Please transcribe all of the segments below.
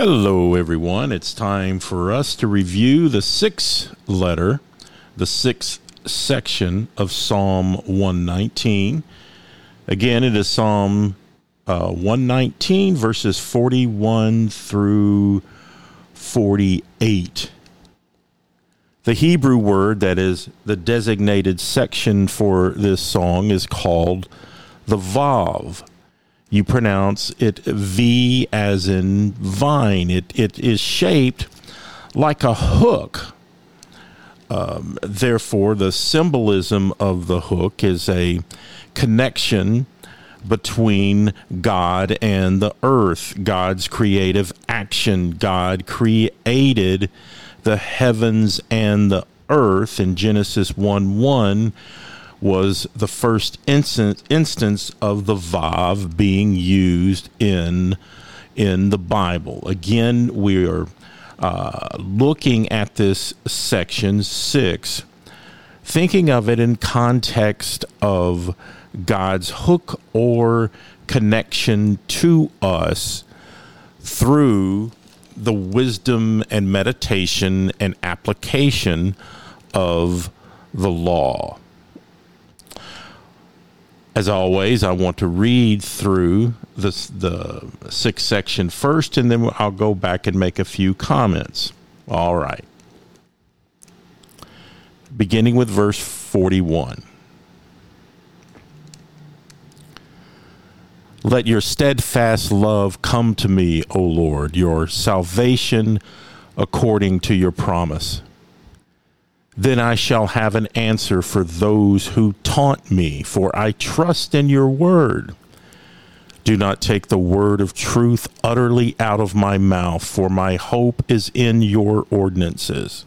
Hello, everyone. It's time for us to review the sixth letter, the sixth section of Psalm 119. Again, it is Psalm 119, verses 41 through 48. The Hebrew word that is the designated section for this song is called the Vav. You pronounce it V as in vine. It is shaped like a hook. Therefore, the symbolism of the hook is a connection between God and the earth, God's creative action. God created the heavens and the earth in Genesis 1:1. Was the first instance of the Vav being used in the Bible. Again, we are looking at this section 6, thinking of it in context of God's hook or connection to us through the wisdom and meditation and application of the law. As always, I want to read through the sixth section first, and then I'll go back and make a few comments. All right. Beginning with verse 41. Let your steadfast love come to me, O Lord, your salvation according to your promise. Then I shall have an answer for those who taunt me, for I trust in your word. Do not take the word of truth utterly out of my mouth, for my hope is in your ordinances.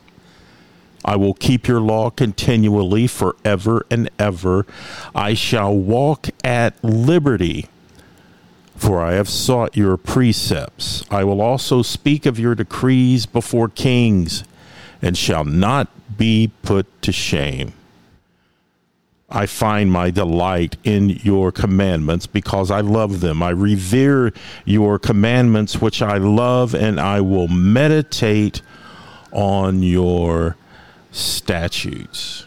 I will keep your law continually forever and ever. I shall walk at liberty, for I have sought your precepts. I will also speak of your decrees before kings, and shall not be put to shame. I find my delight in your commandments because I love them. I revere your commandments, which I love, and I will meditate on your statutes.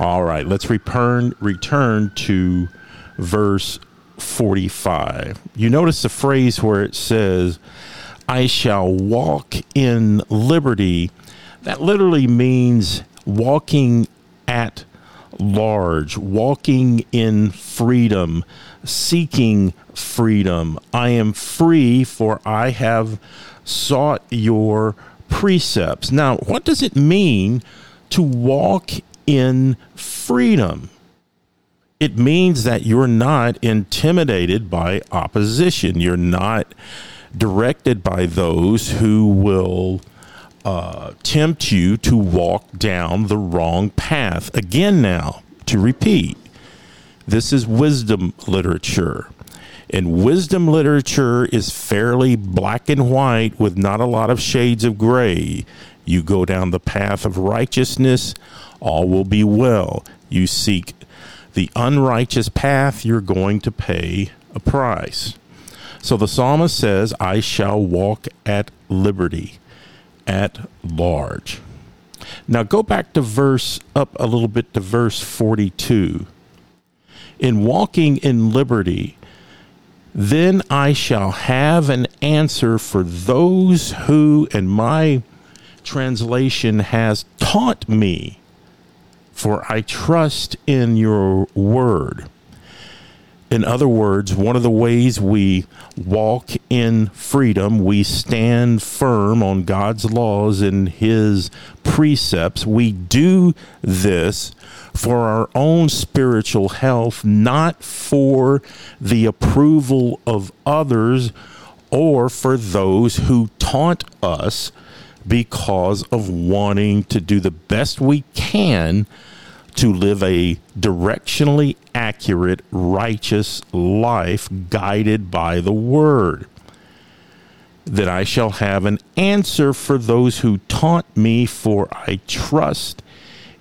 All right, let's return to verse 45. You notice the phrase where it says, I shall walk in liberty. That literally means walking at large, walking in freedom, seeking freedom. I am free, for I have sought your precepts. Now, what does it mean to walk in freedom? It means that you're not intimidated by opposition. You're not directed by those who will tempt you to walk down the wrong path. Again, now, to repeat, this is wisdom literature. And wisdom literature is fairly black and white with not a lot of shades of gray. You go down the path of righteousness, all will be well. You seek the unrighteous path, you're going to pay a price. So the psalmist says, I shall walk at liberty, at large. Now go back to verse 42. In walking in liberty, then I shall have an answer for those who, and my translation has taught me, for I trust in your word. In other words, one of the ways we walk in freedom, we stand firm on God's laws and his precepts. We do this for our own spiritual health, not for the approval of others or for those who taunt us because of wanting to do the best we can to live a directionally accurate, righteous life guided by the word. That I shall have an answer for those who taunt me, for I trust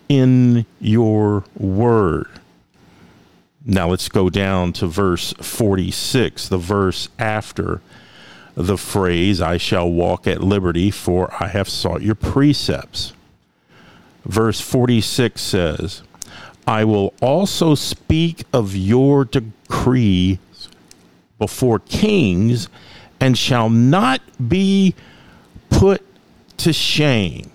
in your word. Now let's go down to verse 46, the verse after the phrase, I shall walk at liberty, for I have sought your precepts. Verse 46 says, I will also speak of your decree before kings and shall not be put to shame.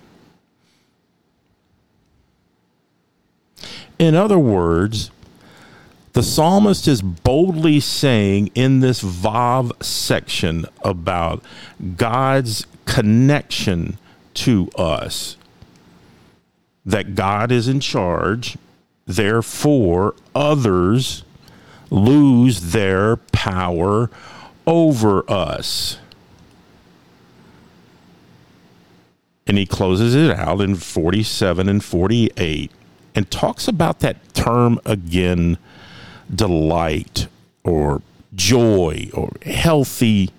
In other words, the psalmist is boldly saying in this Vav section about God's connection to us, that God is in charge, therefore others lose their power over us. And he closes it out in 47 and 48 and talks about that term again, delight or joy or healthy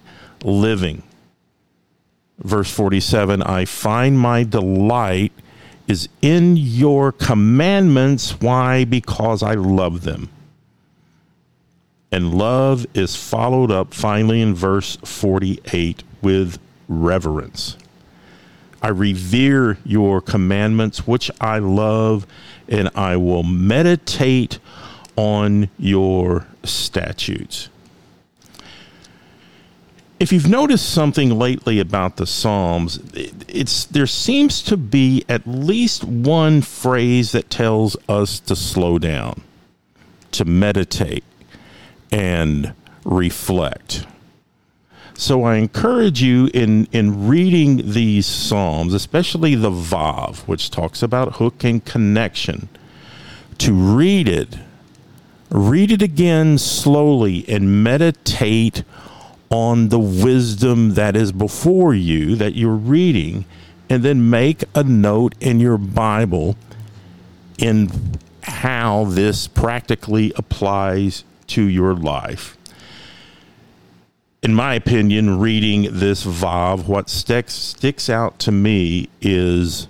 living. Verse 47, I find my delight is in your commandments. Why? Because I love them. And love is followed up finally in verse 48 with reverence. I revere your commandments, which I love, and I will meditate on your statutes. If you've noticed something lately about the Psalms, there seems to be at least one phrase that tells us to slow down, to meditate, and reflect. So I encourage you in reading these Psalms, especially the Vav, which talks about hook and connection, to read it. Read it again slowly and meditate on the wisdom that is before you that you're reading, and then make a note in your Bible in how this practically applies to your life. In my opinion, reading this Vav, what sticks out to me is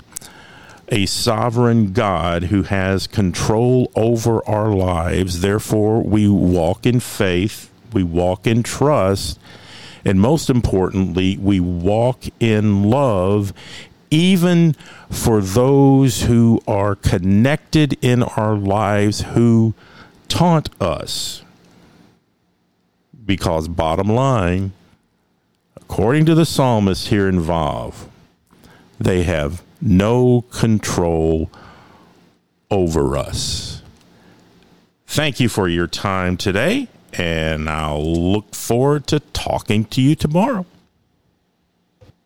a sovereign God who has control over our lives. Therefore, we walk in faith, we walk in trust, and most importantly, we walk in love, even for those who are connected in our lives who taunt us. Because bottom line, according to the psalmist here in Vav, they have no control over us. Thank you for your time today, and I'll look forward to talking to you tomorrow.